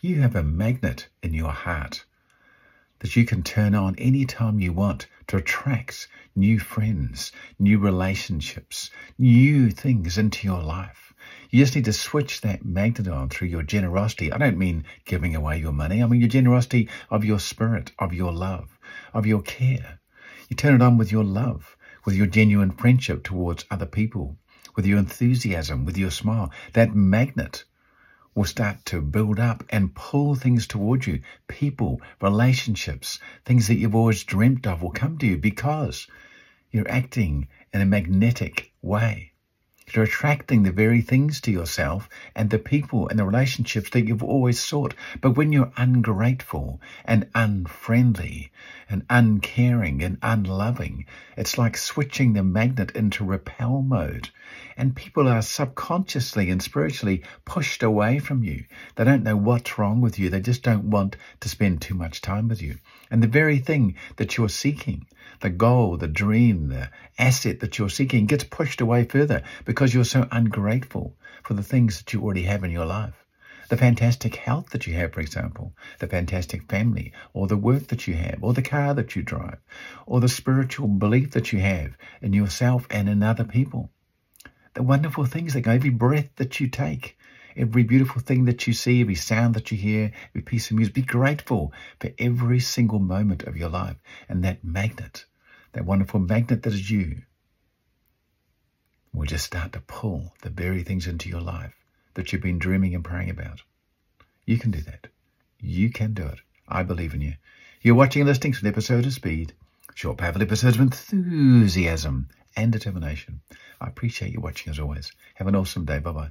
You have a magnet in your heart that you can turn on any time you want to attract new friends, new relationships, new things into your life. You just need to switch that magnet on through your generosity. I don't mean giving away your money. I mean your generosity of your spirit, of your love, of your care. You turn it on with your love, with your genuine friendship towards other people, with your enthusiasm, with your smile. That magnet will start to build up and pull things towards you. People, relationships, things that you've always dreamt of will come to you because you're acting in a magnetic way. You're attracting the very things to yourself and the people and the relationships that you've always sought. But when you're ungrateful and unfriendly and uncaring and unloving, it's like switching the magnet into repel mode. And people are subconsciously and spiritually pushed away from you. They don't know what's wrong with you. They just don't want to spend too much time with you. And the very thing that you're seeking, the goal, the dream, the asset that you're seeking gets pushed away further because you're so ungrateful for the things that you already have in your life. The fantastic health that you have, for example, the fantastic family, or the work that you have, or the car that you drive, or the spiritual belief that you have in yourself and in other people. The wonderful things that go, every breath that you take, every beautiful thing that you see, every sound that you hear, every piece of music. Be grateful for every single moment of your life. And that magnet, that wonderful magnet that is you, will just start to pull the very things into your life that you've been dreaming and praying about. You can do that. You can do it. I believe in you. You're watching and listening to an episode of Speed. Short, powerful episodes of enthusiasm and determination. I appreciate you watching as always. Have an awesome day. Bye-bye.